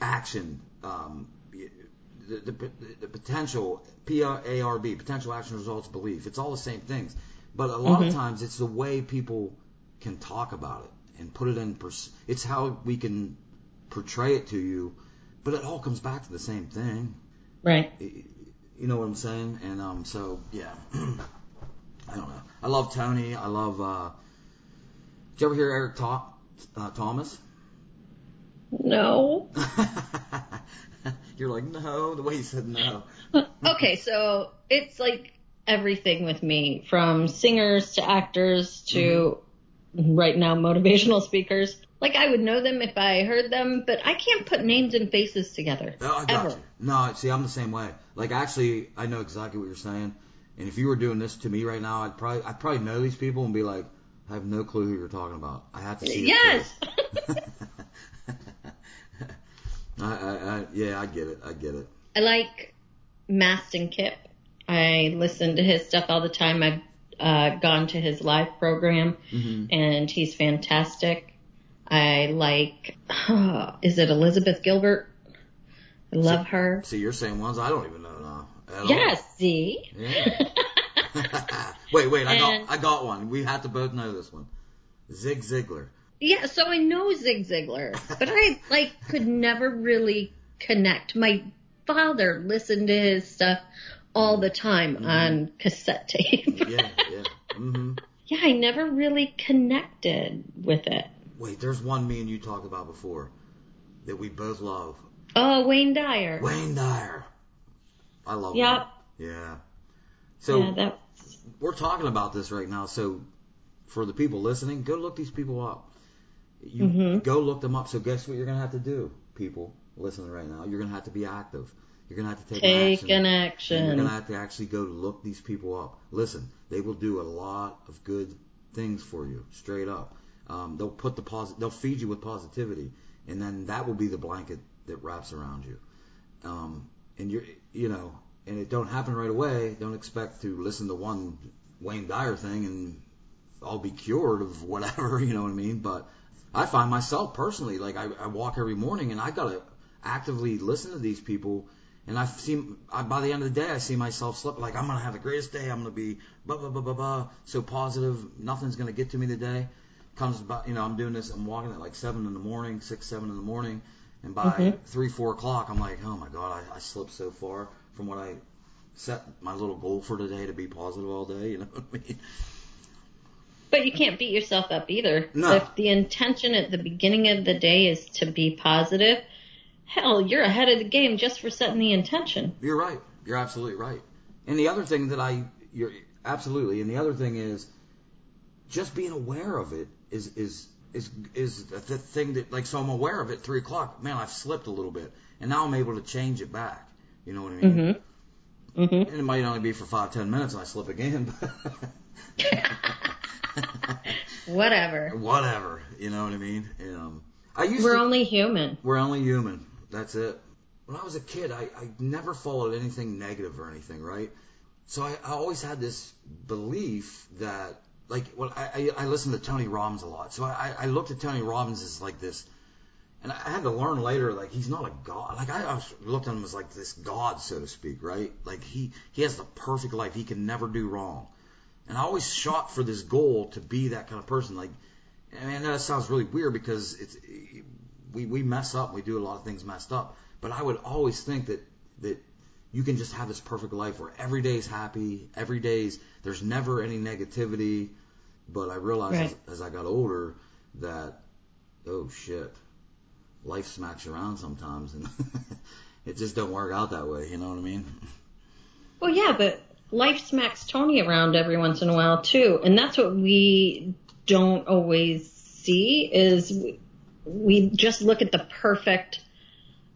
Action. Um, The, the, the potential, P A R B, potential, action, results, belief. It's all the same things. But a lot mm-hmm. of times it's the way people can talk about it and put it in pers- – it's how we can portray it to you. But it all comes back to the same thing. Right. You know what I'm saying? And um, so, yeah. I don't know. I love Tony. I love uh, – did you ever hear Eric Ta- uh, Thomas? No. You're like, no, the way he said no. Okay, so it's like everything with me, from singers to actors to mm-hmm. right now motivational speakers. Like, I would know them if I heard them, but I can't put names and faces together. Oh, I got ever. you. No, see, I'm the same way. Like, actually, I know exactly what you're saying. And if you were doing this to me right now, I'd probably I'd probably know these people and be like, I have no clue who you're talking about. I have to see it. Yes. I, I, I, yeah, I get it. I get it. I like Mastin Kip. I listen to his stuff all the time. I've uh, gone to his live program, mm-hmm. and he's fantastic. I like, oh, is it Elizabeth Gilbert? I love see, her. See, you're saying ones I don't even know now. Yes, all. see? Yeah. wait, wait, I and, got I got one. We have to both know this one. Zig Ziglar. Yeah, so I know Zig Ziglar, but I, like, could never really connect. My father listened to his stuff all the time mm-hmm. on cassette tape. yeah, yeah. Mm-hmm. Yeah, I never really connected with it. Wait, there's one me and you talked about before that we both love. Oh, Wayne Dyer. Wayne Dyer. I love him. Yep. Yeah. So yeah, that was... we're talking about this right now, so for the people listening, go look these people up. You mm-hmm. go look them up. So guess what you're going to have to do, people listening right now? You're going to have to be active. You're going to have to take, take an action. An action. You're going to have to actually go look these people up. Listen, they will do a lot of good things for you, straight up. Um, they'll put the posi- They'll feed you with positivity, and then that will be the blanket that wraps around you. Um, and you're, you know, and it don't happen right away. Don't expect to listen to one Wayne Dyer thing and I'll be cured of whatever. You know what I mean? But I find myself personally, like, I, I walk every morning and I got to actively listen to these people. And I see, I, by the end of the day, I see myself slipping, like, I'm going to have the greatest day. I'm going to be blah, blah, blah, blah, blah. So positive. Nothing's going to get to me today. Comes by, you know, I'm doing this. I'm walking at like seven in the morning, six, seven in the morning. And by mm-hmm. three, four o'clock, I'm like, oh my God, I, I slipped so far from what I set my little goal for today, to be positive all day. You know what I mean? But you can't beat yourself up either. No. So if the intention at the beginning of the day is to be positive, hell, you're ahead of the game just for setting the intention. You're right. You're absolutely right. And the other thing that I – you're absolutely. And the other thing is just being aware of it is is is is the thing that – like, so I'm aware of it, three o'clock. Man, I've slipped a little bit. And now I'm able to change it back. You know what I mean? Mm-hmm. Mm-hmm. And it might only be for five, ten minutes and I slip again. Whatever. Whatever. You know what I mean? And, um, I used we're to, only human. We're only human. That's it. When I was a kid, I, I never followed anything negative or anything, right? So I, I always had this belief that, like, well, I, I, I listened to Tony Robbins a lot. So I, I looked at Tony Robbins as like this And I had to learn later, like, he's not a god. Like, I, I looked at him as, like, this god, so to speak, right? Like, he, he has the perfect life. He can never do wrong. And I always shot for this goal to be that kind of person. Like, and that sounds really weird because it's we, we mess up. We do a lot of things messed up. But I would always think that, that you can just have this perfect life where every day's happy, every day's there's never any negativity. But I realized right. as, as I got older that, oh, shit. Life smacks around sometimes, and it just don't work out that way. You know what I mean? Well, yeah, but life smacks Tony around every once in a while too, and that's what we don't always see. Is we, we just look at the perfect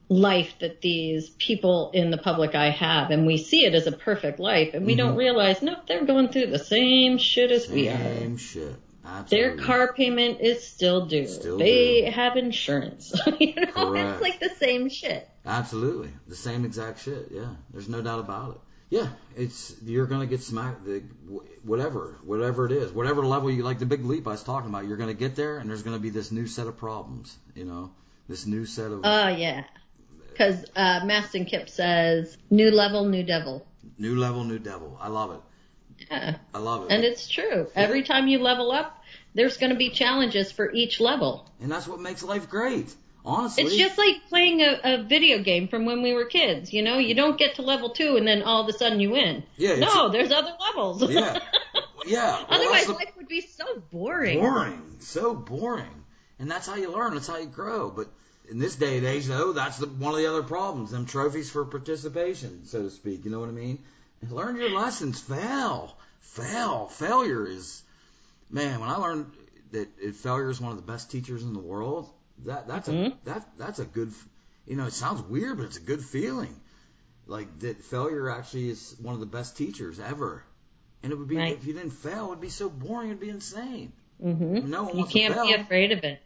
life that these people in the public eye have, and we see it as a perfect life, and we mm-hmm. don't realize, no, they're going through the same shit as same we are. Same shit. Absolutely. Their car payment is still due. Still they due. Have insurance. You know, Correct. It's like the same shit. Absolutely. The same exact shit, yeah. There's no doubt about it. Yeah, it's you're going to get smacked, the, whatever, whatever it is. Whatever level you, like the big leap I was talking about, you're going to get there and there's going to be this new set of problems, you know, this new set of... Oh, uh, yeah. Because uh, Mastin Kip says, new level, new devil. New level, new devil. I love it. Yeah. I love it. And it's true. Yeah. Every time you level up, there's going to be challenges for each level. And that's what makes life great, honestly. It's just like playing a, a video game from when we were kids. You know, you don't get to level two and then all of a sudden you win. Yeah. No, there's other levels. Yeah. Yeah. Well, otherwise, the, life would be so boring. Boring. So boring. And that's how you learn. That's how you grow. But in this day and age, though, that's the, one of the other problems, them trophies for participation, so to speak. You know what I mean? Learn your lessons. Fail. Fail. Failure is, man, when I learned that failure is one of the best teachers in the world, that that's mm-hmm. a that that's a good, you know, it sounds weird, but it's a good feeling. Like that failure actually is one of the best teachers ever. And it would be, right. if you didn't fail, it would be so boring, it would be insane. Mm-hmm. No one wants to fail. You can't be afraid of it.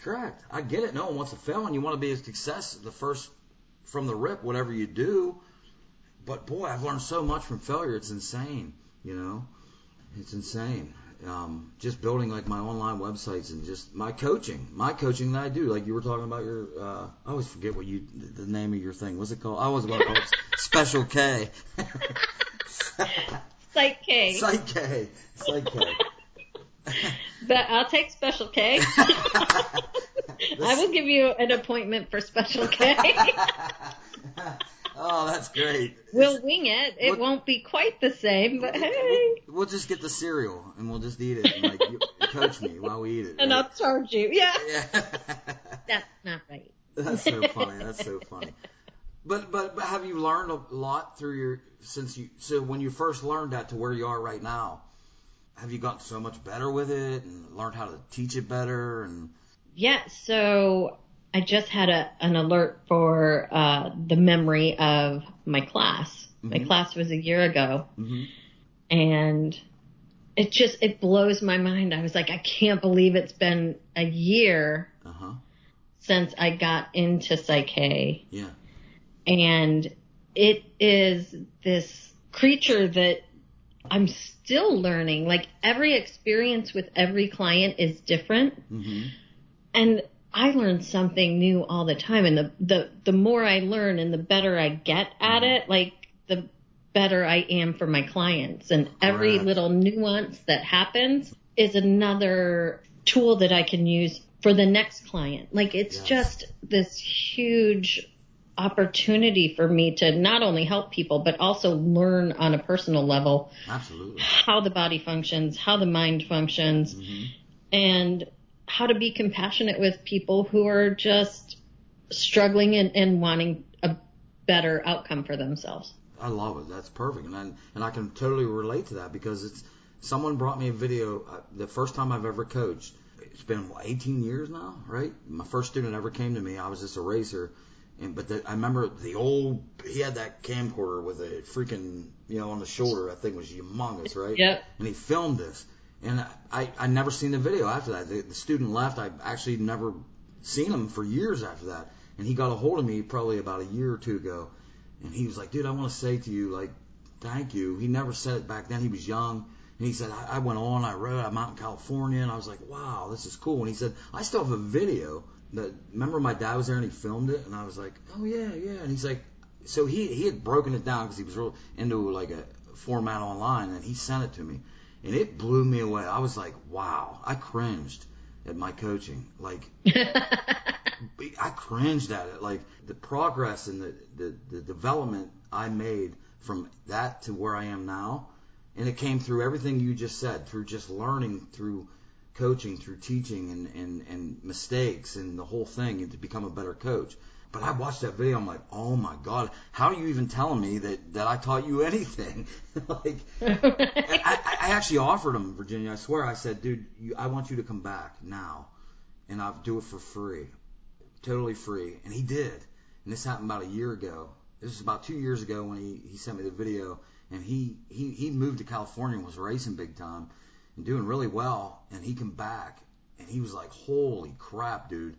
Correct. I get it. No one wants to fail, and you want to be a success the first from the rip, whatever you do. But, boy, I've learned so much from failure. It's insane, you know. It's insane. Um, just building, like, my online websites and just my coaching. My coaching that I do. Like, you were talking about your uh, – I always forget what you – the name of your thing. What's it called? I always want to call it Special-K. Psych-K. Psych-K. Psych-K. But I'll take Special-K. I will give you an appointment for Special-K. Oh, that's great. We'll wing it. It we'll, won't be quite the same, but hey. We'll, we'll just get the cereal, and we'll just eat it. And, like, you, you coach me while we eat it. And right? I'll charge you. Yeah. yeah. That's not right. That's so funny. That's so funny. But, but but have you learned a lot through your since you so when you first learned that to where you are right now, have you gotten so much better with it and learned how to teach it better? And yeah. So. I just had a, an alert for uh, the memory of my class. Mm-hmm. My class was a year ago, mm-hmm. and it just it blows my mind. I was like, I can't believe it's been a year uh-huh. since I got into Psych-K. Yeah, and it is this creature that I'm still learning. Like every experience with every client is different, mm-hmm. and I learn something new all the time, and the, the, the more I learn and the better I get at it, like the better I am for my clients. And every Correct. Little nuance that happens is another tool that I can use for the next client. Like it's yes. just this huge opportunity for me to not only help people, but also learn on a personal level Absolutely. How the body functions, how the mind functions, mm-hmm. and how to be compassionate with people who are just struggling and, and wanting a better outcome for themselves. I love it. That's perfect. And I, and I can totally relate to that because it's someone brought me a video uh, the first time I've ever coached. It's been what, eighteen years now, right? My first student ever came to me. I was just a racer. And, but the, I remember the old, he had that camcorder with a freaking, you know, on the shoulder, I think was humongous, right? Yep. And he filmed this. And I, I never seen the video after that. The, the student left. I actually never seen him for years after that. And he got a hold of me probably about a year or two ago. And he was like, dude, I want to say to you, like, thank you. He never said it back then. He was young. And he said, I, I went on. I rode. I'm out in California. And I was like, wow, this is cool. And he said, I still have a video the, remember my dad was there and he filmed it, and I was like, oh yeah, yeah, and he's like, so he he had broken it down because he was real into like a format online, and he sent it to me, and it blew me away. I was like, wow, I cringed at my coaching, like I cringed at it, like the progress and the, the the development I made from that to where I am now, and it came through everything you just said, through just learning, through coaching, through teaching, and and and mistakes and the whole thing, and to become a better coach. But I watched that video, I'm like, oh my God, how are you even telling me that that I taught you anything? Like, I, I actually offered him, Virginia, I swear, I said, dude, you, I want you to come back now, and I'll do it for free, totally free. And he did, and this happened about a year ago. This was about two years ago when he, he sent me the video, and he, he, he moved to California and was racing big time and doing really well, and he came back, and he was like, holy crap, dude.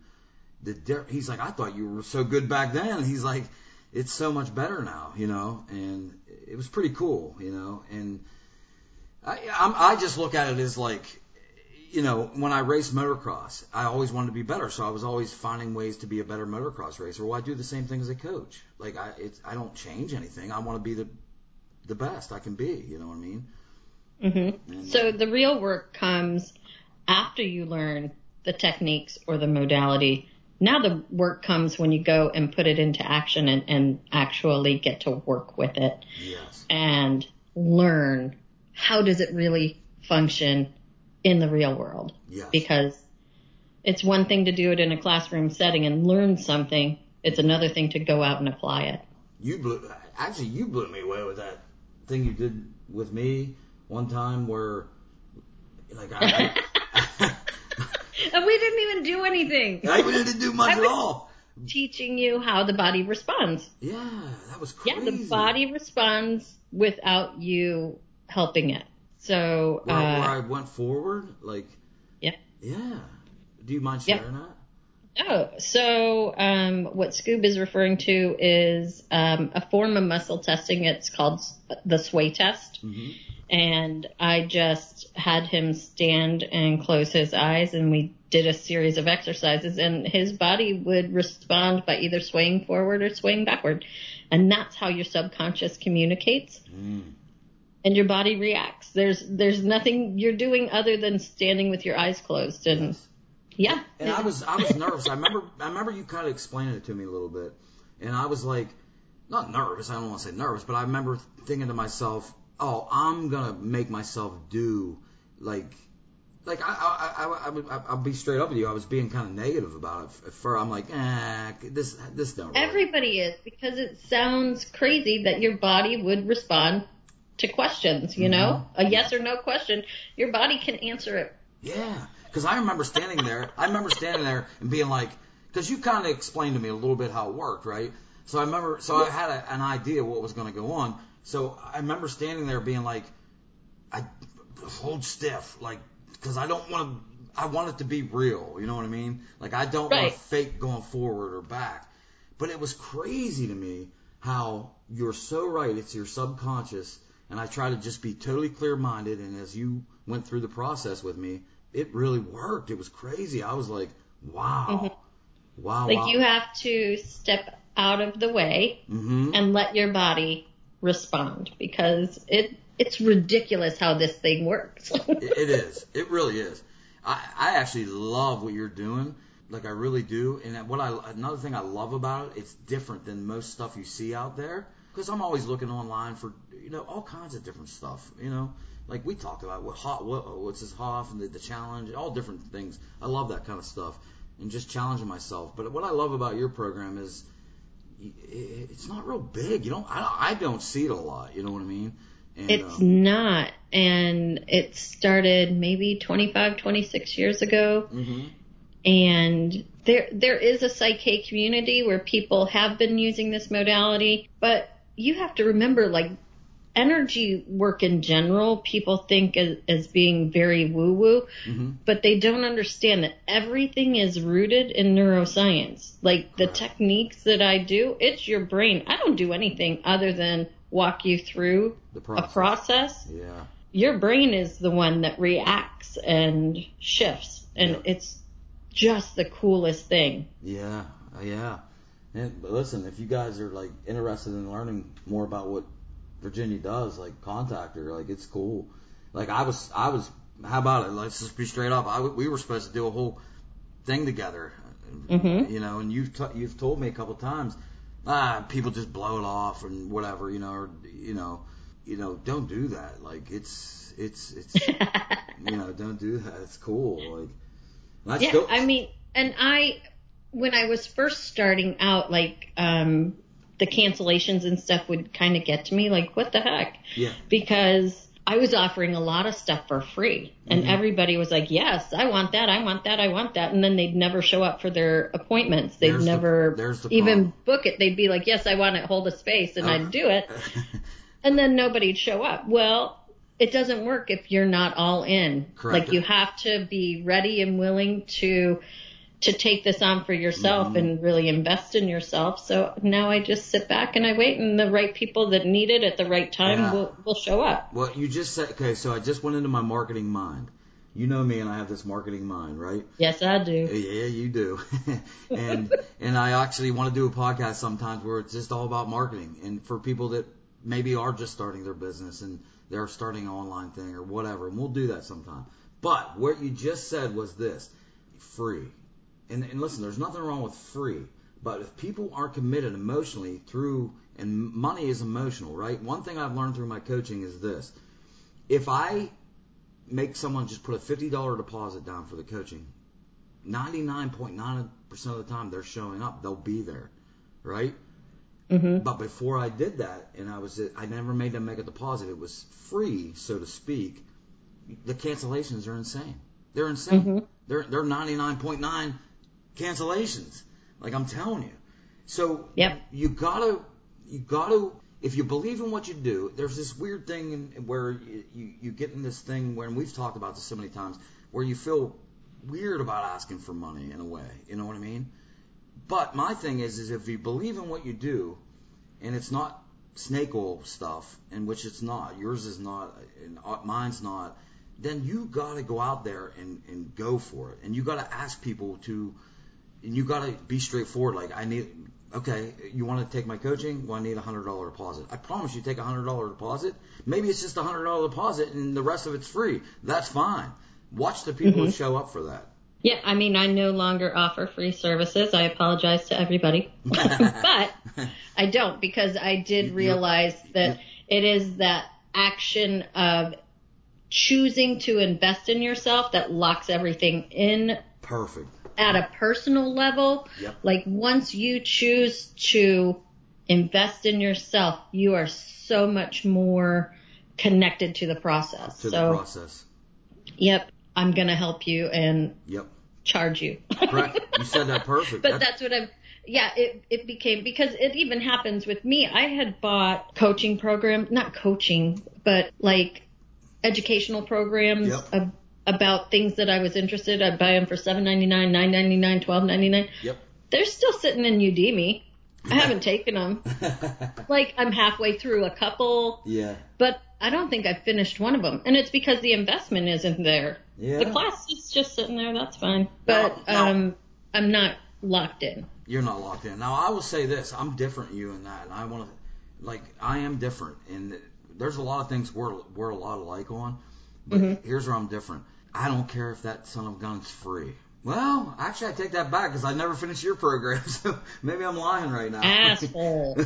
The di- he's like, I thought you were so good back then. And he's like, it's so much better now, you know, and it was pretty cool, you know, and I, I'm, I just look at it as like, you know, when I raced motocross, I always wanted to be better. So I was always finding ways to be a better motocross racer. Well, I do the same thing as a coach. Like I, it's, I don't change anything. I want to be the, the best I can be, you know what I mean? Mm-hmm. And, so the real work comes after you learn the techniques or the modality. Now the work comes when you go and put it into action and, and actually get to work with it. Yes. And learn how does it really function in the real world. Yes. Because it's one thing to do it in a classroom setting and learn something. It's another thing to go out and apply it. You blew, actually, you blew me away with that thing you did with me one time where, like, I... And we didn't even do anything. I didn't do much at all. Teaching you how the body responds. Yeah, that was crazy. Yeah, the body responds without you helping it. So where, uh, where I went forward, like yeah, yeah. Do you mind sharing yeah. that? Oh, so um, what Scoob is referring to is um, a form of muscle testing. It's called the sway test. Mm-hmm. And I just had him stand and close his eyes, and we did a series of exercises, and his body would respond by either swaying forward or swaying backward. And that's how your subconscious communicates mm. and your body reacts. There's, there's nothing you're doing other than standing with your eyes closed. And yes. yeah. And I was, I was nervous. I remember, I remember you kind of explaining it to me a little bit, and I was like, not nervous. I don't want to say nervous, but I remember thinking to myself, oh, I'm gonna make myself do like, like I I I, I I'll be straight up with you. I was being kind of negative about it. For I'm like, eh, this this don't. Really. Everybody is, because it sounds crazy that your body would respond to questions. You mm-hmm. know, a yes or no question, your body can answer it. Yeah, because I remember standing there. I remember standing there and being like, because you kind of explained to me a little bit how it worked, right? So I remember. So I had a, an idea what was gonna go on. So I remember standing there being like, I hold stiff, like, because I don't want to, I want it to be real, you know what I mean? Like, I don't right. want to fake going forward or back. But it was crazy to me how you're so right, it's your subconscious, and I try to just be totally clear-minded, and as you went through the process with me, it really worked. It was crazy. I was like, wow, mm-hmm. wow, Like, wow. You have to step out of the way mm-hmm. and let your body respond, because it it's ridiculous how this thing works. it, it is. It really is. I, I actually love what you're doing. Like, I really do. And what I another thing I love about it, it's different than most stuff you see out there, because I'm always looking online for, you know, all kinds of different stuff, you know. Like we talked about what hot what, what's this Hoff and the, the challenge, all different things. I love that kind of stuff and just challenging myself. But what I love about your program is it's not real big. You don't, I don't, I don't see it a lot. You know what I mean? And, it's um, not. And it started maybe twenty-five, twenty-six years ago. Mm-hmm. And there, there is a Psych-K community where people have been using this modality, but you have to remember, like, energy work in general, people think as, as being very woo-woo, mm-hmm. but they don't understand that everything is rooted in neuroscience. Like Correct. The techniques that I do, it's your brain. I don't do anything other than walk you through the process. a process. Yeah. Your brain is the one that reacts and shifts, and yeah. it's just the coolest thing. Yeah, yeah. And listen, if you guys are like interested in learning more about what Virginia does, like contact her. Like it's cool. Like I was, I was. How about it? Let's just be straight up. I, we were supposed to do a whole thing together, mm-hmm. you know. And you've t- you've told me a couple times, ah, people just blow it off and whatever, you know, or, you know, you know, don't do that. Like it's it's it's, you know, don't do that. It's cool. Like I yeah, still- I mean, and I. When I was first starting out, like, um, the cancellations and stuff would kind of get to me, like, what the heck? Yeah. Because I was offering a lot of stuff for free, and mm-hmm. everybody was like, yes, I want that, I want that, I want that, and then they'd never show up for their appointments. They'd there's never the, there's the even book it. They'd be like, yes, I want it, hold a space, and oh. I'd do it, and then nobody'd show up. Well, it doesn't work if you're not all in. Correct. Like, you have to be ready and willing to... to take this on for yourself mm-hmm. and really invest in yourself. So now I just sit back and I wait, and the right people that need it at the right time yeah. will, will show up. Well, you just said, okay, so I just went into my marketing mind. You know me, and I have this marketing mind, right? Yes, I do. Yeah, you do. and and I actually want to do a podcast sometimes where it's just all about marketing, and for people that maybe are just starting their business and they're starting an online thing or whatever, and we'll do that sometime. But what you just said was this, free. And, and listen, there's nothing wrong with free, but if people aren't committed emotionally through, and money is emotional, right? One thing I've learned through my coaching is this. If I make someone just put a fifty dollars deposit down for the coaching, ninety-nine point nine percent of the time they're showing up. They'll be there, right? Mm-hmm. But before I did that, and I was, I never made them make a deposit. It was free, so to speak. The cancellations are insane. They're insane. Mm-hmm. They're, they're ninety-nine point nine percent. Cancellations, like I'm telling you. So yep. you gotta, you gotta. If you believe in what you do, there's this weird thing in, where you, you you get in this thing when we've talked about this so many times, where you feel weird about asking for money in a way. You know what I mean? But my thing is, is if you believe in what you do, and it's not snake oil stuff, and which it's not, yours is not, and mine's not, then you gotta go out there and and go for it, and you gotta ask people to. And you got to be straightforward. Like, I need, okay, you want to take my coaching? Well, I need a one hundred dollars deposit. I promise you, take a one hundred dollars deposit. Maybe it's just a one hundred dollars deposit and the rest of it's free. That's fine. Watch the people mm-hmm. who show up for that. Yeah, I mean, I no longer offer free services. I apologize to everybody. But I don't, because I did realize that it is that action of choosing to invest in yourself that locks everything in. Perfect. At a personal level, yep. like once you choose to invest in yourself, you are so much more connected to the process. To so, the process. Yep. I'm going to help you and yep. charge you. Correct. You said that perfect. But that's, that's what I'm, yeah, it, it became, because it even happens with me. I had bought coaching programs, not coaching, but like educational programs yep. of, about things that I was interested. I'd buy them for seven ninety-nine, nine ninety-nine, twelve ninety-nine. Yep. They're still sitting in Udemy. I haven't taken them. Like, I'm halfway through a couple. Yeah. But I don't think I've finished one of them. And it's because the investment isn't there. Yeah. The class is just sitting there. That's fine. But no, no. um, I'm not locked in. You're not locked in. Now, I will say this. I'm different than you in that. And I want to, like, I am different. And there's a lot of things we're, we're a lot alike on. But mm-hmm. here's where I'm different. I don't care if that son of a gun's free. Well, actually, I take that back because I never finished your program, so maybe I'm lying right now. Asshole.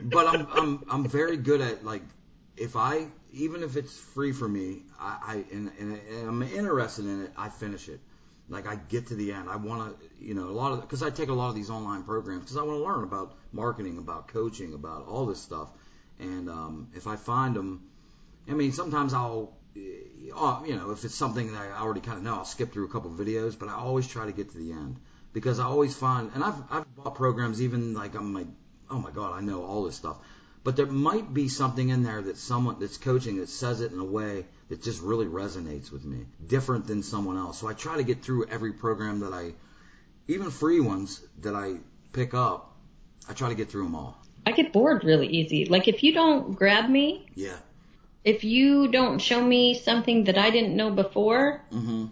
But I'm I'm I'm very good at, like, if I even if it's free for me, I, I and, and, and I'm interested in it, I finish it. Like, I get to the end. I want to, you know, a lot of because I take a lot of these online programs because I want to learn about marketing, about coaching, about all this stuff. And um, if I find them, I mean, sometimes I'll. Oh, you know, if it's something that I already kind of know, I'll skip through a couple of videos, but I always try to get to the end because I always find, and I've I've bought programs even like I'm like, oh my God, I know all this stuff, but there might be something in there that someone that's coaching that says it in a way that just really resonates with me, different than someone else. So I try to get through every program that I, even free ones that I pick up, I try to get through them all. I get bored really easy. Like if you don't grab me, yeah. If you don't show me something that I didn't know before, mm-hmm.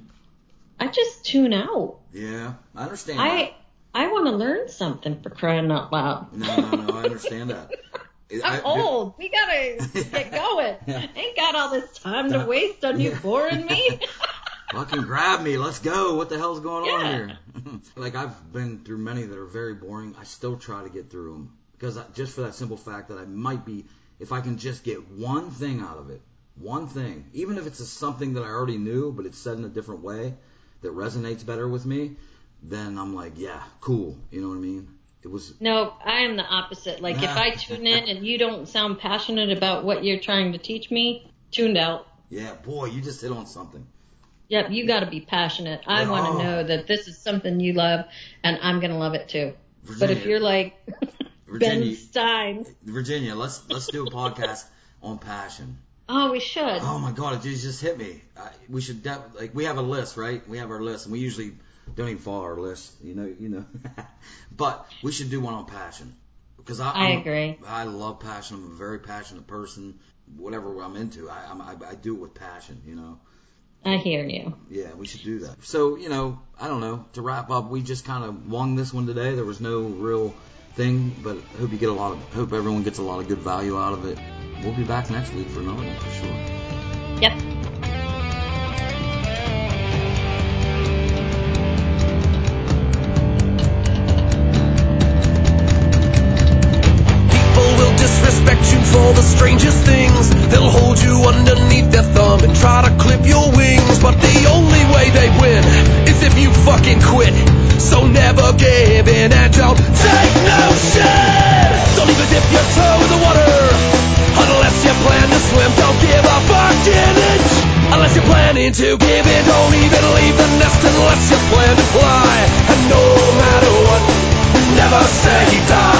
I just tune out. Yeah, I understand. I that. I want to learn something, for crying out loud. No, no, no, I understand that. I'm I, old. We gotta get going. Yeah. Ain't got all this time to waste on you boring me. Fucking grab me. Let's go. What the hell's going yeah. on here? Like, I've been through many that are very boring. I still try to get through them. Because I, just for that simple fact that I might be, if I can just get one thing out of it, one thing, even if it's a, something that I already knew, but it's said in a different way that resonates better with me, then I'm like, yeah, cool. You know what I mean? It was. No, I am the opposite. Like, if I tune in and you don't sound passionate about what you're trying to teach me, tuned out. Yeah, boy, you just hit on something. Yep, you got to be passionate. I oh. want to know that this is something you love, and I'm going to love it too. Virginia, but if you're like Virginia, Ben Stein. Virginia, let's let's do a podcast on passion. Oh, we should. Oh, my God, it just hit me. I, we should de- – like we have a list, right? We have our list, and we usually don't even follow our list, you know. you know. But we should do one on passion because I, I agree. I love passion. I'm a very passionate person. Whatever I'm into, I, I, I do it with passion, you know. I hear you. Yeah, we should do that. So, you know, I don't know. To wrap up, we just kind of won this one today. There was no real thing, but I hope you get a lot of, hope everyone gets a lot of good value out of it. We'll be back next week for another one for sure. Yep. For the strangest things, they'll hold you underneath their thumb and try to clip your wings. But the only way they win is if you fucking quit. So never give in and don't take no shit. Don't even dip your toe in the water unless you plan to swim. Don't give a fucking inch unless you're planning to give in. Don't even leave the nest unless you plan to fly. And no matter what, never say die.